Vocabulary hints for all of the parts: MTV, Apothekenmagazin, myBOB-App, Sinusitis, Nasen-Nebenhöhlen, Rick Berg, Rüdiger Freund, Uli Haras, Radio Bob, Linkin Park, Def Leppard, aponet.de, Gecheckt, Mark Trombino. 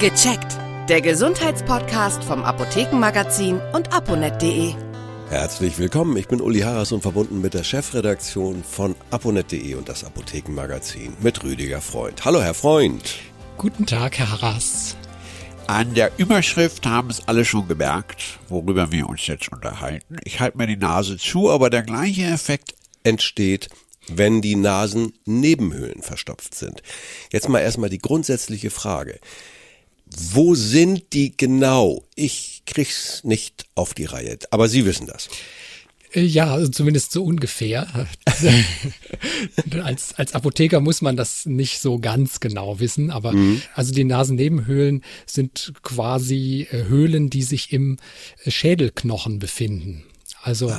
Gecheckt, der Gesundheitspodcast vom Apothekenmagazin und aponet.de. Herzlich willkommen, ich bin Uli Haras und verbunden mit der Chefredaktion von aponet.de und das Apothekenmagazin mit Rüdiger Freund. Hallo Herr Freund. Guten Tag, Herr Haras. An der Überschrift haben es alle schon gemerkt, worüber wir uns jetzt unterhalten. Ich halte mir die Nase zu, aber der gleiche Effekt entsteht, wenn die Nasennebenhöhlen verstopft sind. Jetzt mal erstmal die grundsätzliche Frage. Wo sind die genau? Ich krieg's nicht auf die Reihe, aber Sie wissen das. Ja, also zumindest so ungefähr. Als Apotheker muss man das nicht so ganz genau wissen, aber also die Nasennebenhöhlen sind quasi Höhlen, die sich im Schädelknochen befinden. Also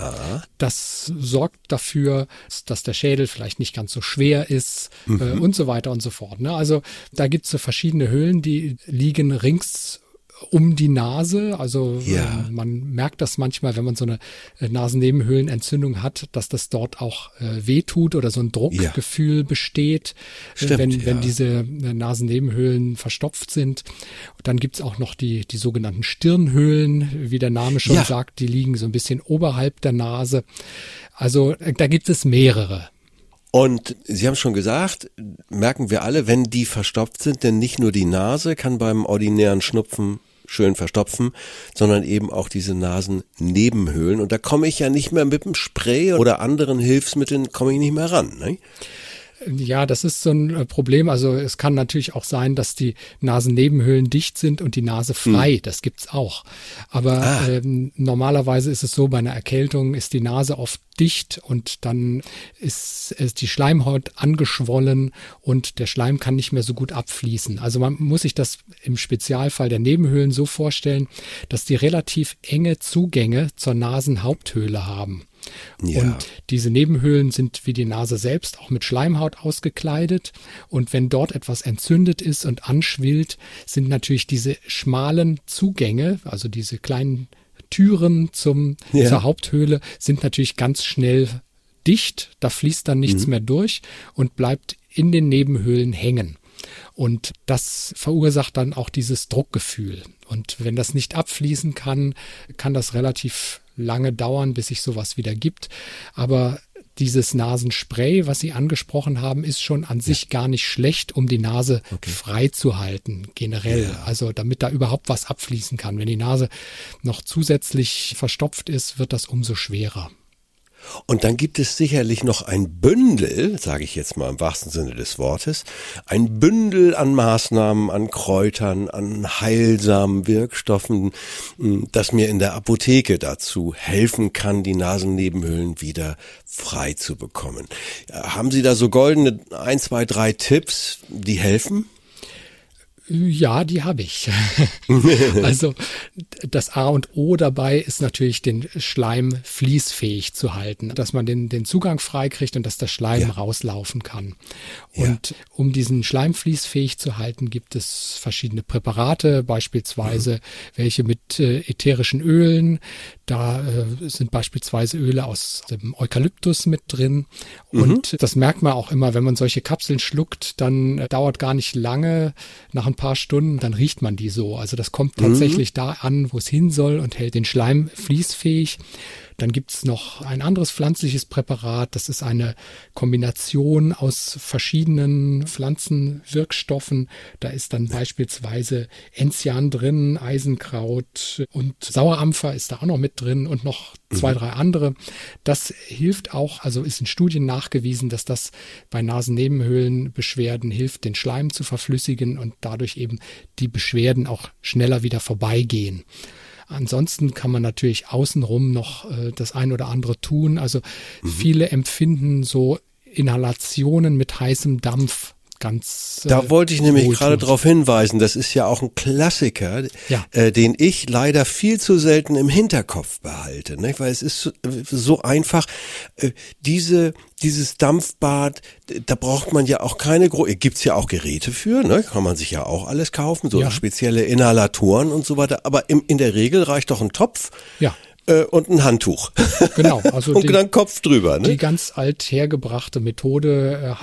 das sorgt dafür, dass der Schädel vielleicht nicht ganz so schwer ist und so weiter und so fort. Ne? Also da gibt es so verschiedene Höhlen, die liegen rings um die Nase. Also man merkt das manchmal, wenn man so eine Nasennebenhöhlenentzündung hat, dass das dort auch wehtut oder so ein Druckgefühl besteht, stimmt, wenn diese Nasennebenhöhlen verstopft sind. Und dann gibt's auch noch die sogenannten Stirnhöhlen, wie der Name schon sagt, die liegen so ein bisschen oberhalb der Nase. Also da gibt es mehrere. Und Sie haben schon gesagt, merken wir alle, wenn die verstopft sind, denn nicht nur die Nase kann beim ordinären Schnupfen schön verstopfen, sondern eben auch diese Nasennebenhöhlen. Und da komme ich ja nicht mehr mit dem Spray oder anderen Hilfsmitteln, komme ich nicht mehr ran, ne? Ja, das ist so ein Problem. Also es kann natürlich auch sein, dass die Nasennebenhöhlen dicht sind und die Nase frei. Das gibt's auch. Aber normalerweise ist es so, bei einer Erkältung ist die Nase oft dicht und dann ist die Schleimhaut angeschwollen und der Schleim kann nicht mehr so gut abfließen. Also man muss sich das im Spezialfall der Nebenhöhlen so vorstellen, dass die relativ enge Zugänge zur Nasenhaupthöhle haben. Ja. Und diese Nebenhöhlen sind wie die Nase selbst auch mit Schleimhaut ausgekleidet und wenn dort etwas entzündet ist und anschwillt, sind natürlich diese schmalen Zugänge, also diese kleinen Türen zur Haupthöhle, sind natürlich ganz schnell dicht, da fließt dann nichts mehr durch und bleibt in den Nebenhöhlen hängen. Und das verursacht dann auch dieses Druckgefühl. Und wenn das nicht abfließen kann, kann das relativ lange dauern, bis sich sowas wieder gibt. Aber dieses Nasenspray, was Sie angesprochen haben, ist schon an sich gar nicht schlecht, um die Nase frei zu halten, generell. Ja. Also damit da überhaupt was abfließen kann. Wenn die Nase noch zusätzlich verstopft ist, wird das umso schwerer. Und dann gibt es sicherlich noch ein Bündel, sage ich jetzt mal im wahrsten Sinne des Wortes, ein Bündel an Maßnahmen, an Kräutern, an heilsamen Wirkstoffen, das mir in der Apotheke dazu helfen kann, die Nasennebenhöhlen wieder frei zu bekommen. Haben Sie da so goldene 1, 2, 3 Tipps, die helfen? Ja, die habe ich. Also das A und O dabei ist natürlich, den Schleim fließfähig zu halten, dass man den Zugang freikriegt und dass der Schleim rauslaufen kann. Und um diesen Schleim fließfähig zu halten, gibt es verschiedene Präparate, beispielsweise welche mit ätherischen Ölen. Da sind beispielsweise Öle aus dem Eukalyptus mit drin. Und das merkt man auch immer, wenn man solche Kapseln schluckt, dann dauert gar nicht lange, nach ein paar Stunden, dann riecht man die so. Also das kommt tatsächlich da an, wo es hin soll und hält den Schleim fließfähig. Dann gibt's noch ein anderes pflanzliches Präparat. Das ist eine Kombination aus verschiedenen Pflanzenwirkstoffen. Da ist dann beispielsweise Enzian drin, Eisenkraut und Sauerampfer ist da auch noch mit drin und noch 2, 3 andere. Das hilft auch, also ist in Studien nachgewiesen, dass das bei Nasennebenhöhlenbeschwerden hilft, den Schleim zu verflüssigen und dadurch eben die Beschwerden auch schneller wieder vorbeigehen. Ansonsten kann man natürlich außenrum noch das ein oder andere tun. Also viele empfinden so Inhalationen mit heißem Dampf ganz. Da wollte ich nämlich gerade drauf hinweisen. Das ist ja auch ein Klassiker, den ich leider viel zu selten im Hinterkopf behalte, ne? Weil es ist so einfach, dieses Dampfbad, da braucht man ja auch keine gibt's ja auch Geräte für, ne? Kann man sich ja auch alles kaufen, so spezielle Inhalatoren und so weiter, aber in der Regel reicht doch ein Topf. Ja. Und ein Handtuch. Genau. Also und dann Kopf drüber. Ne? Die ganz alt hergebrachte Methode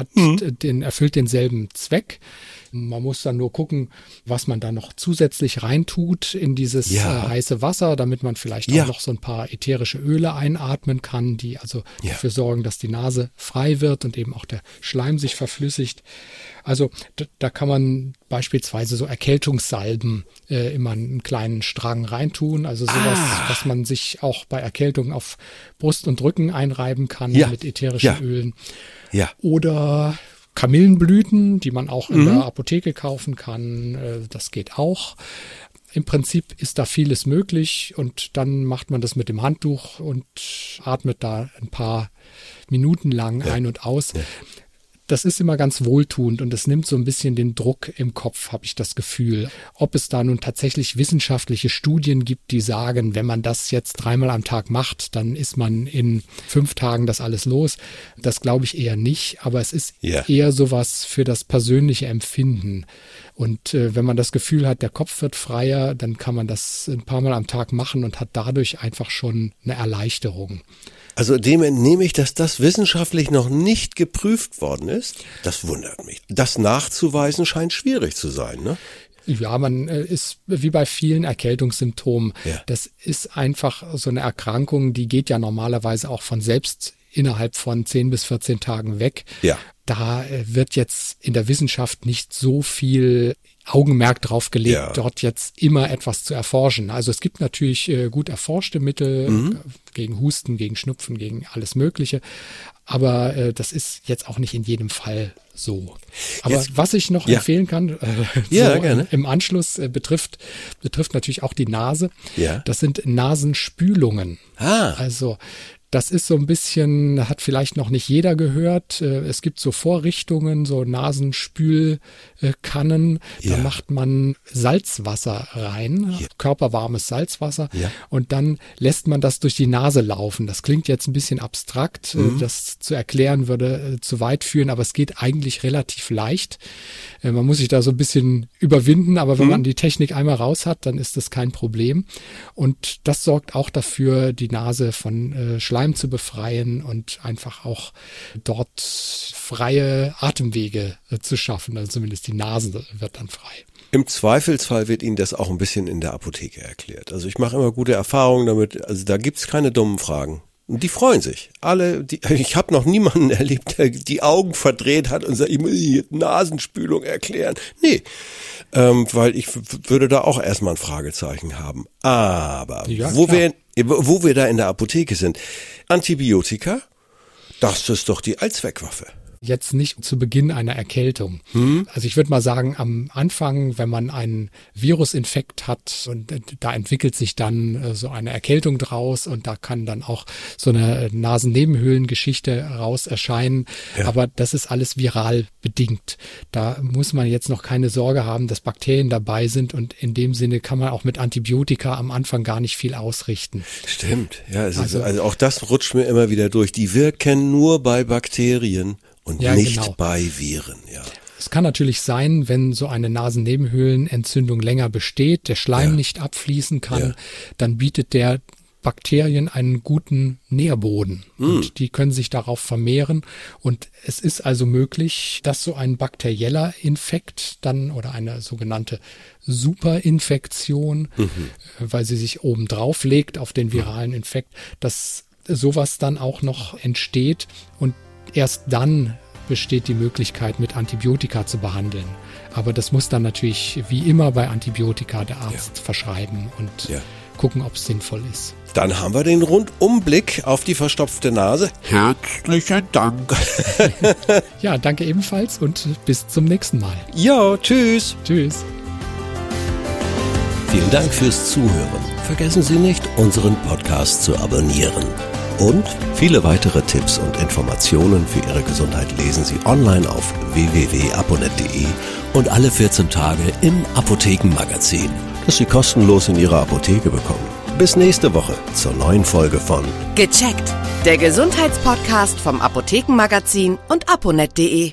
erfüllt denselben Zweck. Man muss dann nur gucken, was man da noch zusätzlich reintut in dieses heiße Wasser, damit man vielleicht auch noch so ein paar ätherische Öle einatmen kann, die also dafür sorgen, dass die Nase frei wird und eben auch der Schleim sich verflüssigt. Also da kann man beispielsweise so Erkältungssalben immer einen kleinen Strang reintun. Also sowas, was man sich auch bei Erkältungen auf Brust und Rücken einreiben kann mit ätherischen Ölen. Ja. Oder Kamillenblüten, die man auch in der Apotheke kaufen kann. Das geht auch. Im Prinzip ist da vieles möglich und dann macht man das mit dem Handtuch und atmet da ein paar Minuten lang ein und aus. Ja. Das ist immer ganz wohltuend und es nimmt so ein bisschen den Druck im Kopf, habe ich das Gefühl. Ob es da nun tatsächlich wissenschaftliche Studien gibt, die sagen, wenn man das jetzt 3-mal am Tag macht, dann ist man in 5 Tagen das alles los. Das glaube ich eher nicht, aber es ist eher sowas für das persönliche Empfinden. Und wenn man das Gefühl hat, der Kopf wird freier, dann kann man das ein paar Mal am Tag machen und hat dadurch einfach schon eine Erleichterung. Also dem entnehme ich, dass das wissenschaftlich noch nicht geprüft worden ist. Das wundert mich. Das nachzuweisen scheint schwierig zu sein, ne? Ja, man ist wie bei vielen Erkältungssymptomen. Ja. Das ist einfach so eine Erkrankung, die geht ja normalerweise auch von selbst innerhalb von 10 bis 14 Tagen weg. Ja. Da wird jetzt in der Wissenschaft nicht so viel Augenmerk drauf gelegt, dort jetzt immer etwas zu erforschen. Also es gibt natürlich gut erforschte Mittel gegen Husten, gegen Schnupfen, gegen alles Mögliche. Aber das ist jetzt auch nicht in jedem Fall so. Aber jetzt, was ich noch empfehlen kann, im Anschluss betrifft natürlich auch die Nase. Ja. Das sind Nasenspülungen. Also das ist so ein bisschen, hat vielleicht noch nicht jeder gehört. Es gibt so Vorrichtungen, so Nasenspülkannen. Da macht man Salzwasser rein, körperwarmes Salzwasser. Ja. Und dann lässt man das durch die Nase laufen. Das klingt jetzt ein bisschen abstrakt. Das zu erklären würde zu weit führen, aber es geht eigentlich relativ leicht. Man muss sich da so ein bisschen überwinden, aber wenn man die Technik einmal raus hat, dann ist das kein Problem. Und das sorgt auch dafür, die Nase von Schleim zu befreien und einfach auch dort freie Atemwege zu schaffen. Also zumindest die Nase wird dann frei. Im Zweifelsfall wird Ihnen das auch ein bisschen in der Apotheke erklärt. Also ich mache immer gute Erfahrungen damit. Also da gibt's keine dummen Fragen. Und die freuen sich. Alle, ich habe noch niemanden erlebt, der die Augen verdreht hat und sagt, ich muss Nasenspülung erklären. Nee, weil ich würde da auch erstmal ein Fragezeichen haben. Aber wo wir da in der Apotheke sind, Antibiotika, das ist doch die Allzweckwaffe. Jetzt nicht zu Beginn einer Erkältung. Also ich würde mal sagen, am Anfang, wenn man einen Virusinfekt hat und da entwickelt sich dann so eine Erkältung draus und da kann dann auch so eine Nasennebenhöhlengeschichte raus erscheinen. Ja. Aber das ist alles viral bedingt. Da muss man jetzt noch keine Sorge haben, dass Bakterien dabei sind und in dem Sinne kann man auch mit Antibiotika am Anfang gar nicht viel ausrichten. Stimmt. Ja, also auch das rutscht mir immer wieder durch. Die wirken nur bei Bakterien. Und bei Viren, Es kann natürlich sein, wenn so eine Nasennebenhöhlenentzündung länger besteht, der Schleim nicht abfließen kann, dann bietet der Bakterien einen guten Nährboden und die können sich darauf vermehren und es ist also möglich, dass so ein bakterieller Infekt dann oder eine sogenannte Superinfektion, weil sie sich obendrauf legt auf den viralen Infekt, dass sowas dann auch noch entsteht und erst dann besteht die Möglichkeit, mit Antibiotika zu behandeln. Aber das muss dann natürlich, wie immer bei Antibiotika, der Arzt verschreiben und gucken, ob es sinnvoll ist. Dann haben wir den Rundumblick auf die verstopfte Nase. Herzlichen Dank. Ja, danke ebenfalls und bis zum nächsten Mal. Jo, tschüss. Tschüss. Vielen Dank fürs Zuhören. Vergessen Sie nicht, unseren Podcast zu abonnieren. Und viele weitere Tipps und Informationen für Ihre Gesundheit lesen Sie online auf www.aponet.de und alle 14 Tage im Apothekenmagazin, das Sie kostenlos in Ihrer Apotheke bekommen. Bis nächste Woche zur neuen Folge von Gecheckt, der Gesundheitspodcast vom Apothekenmagazin und aponet.de.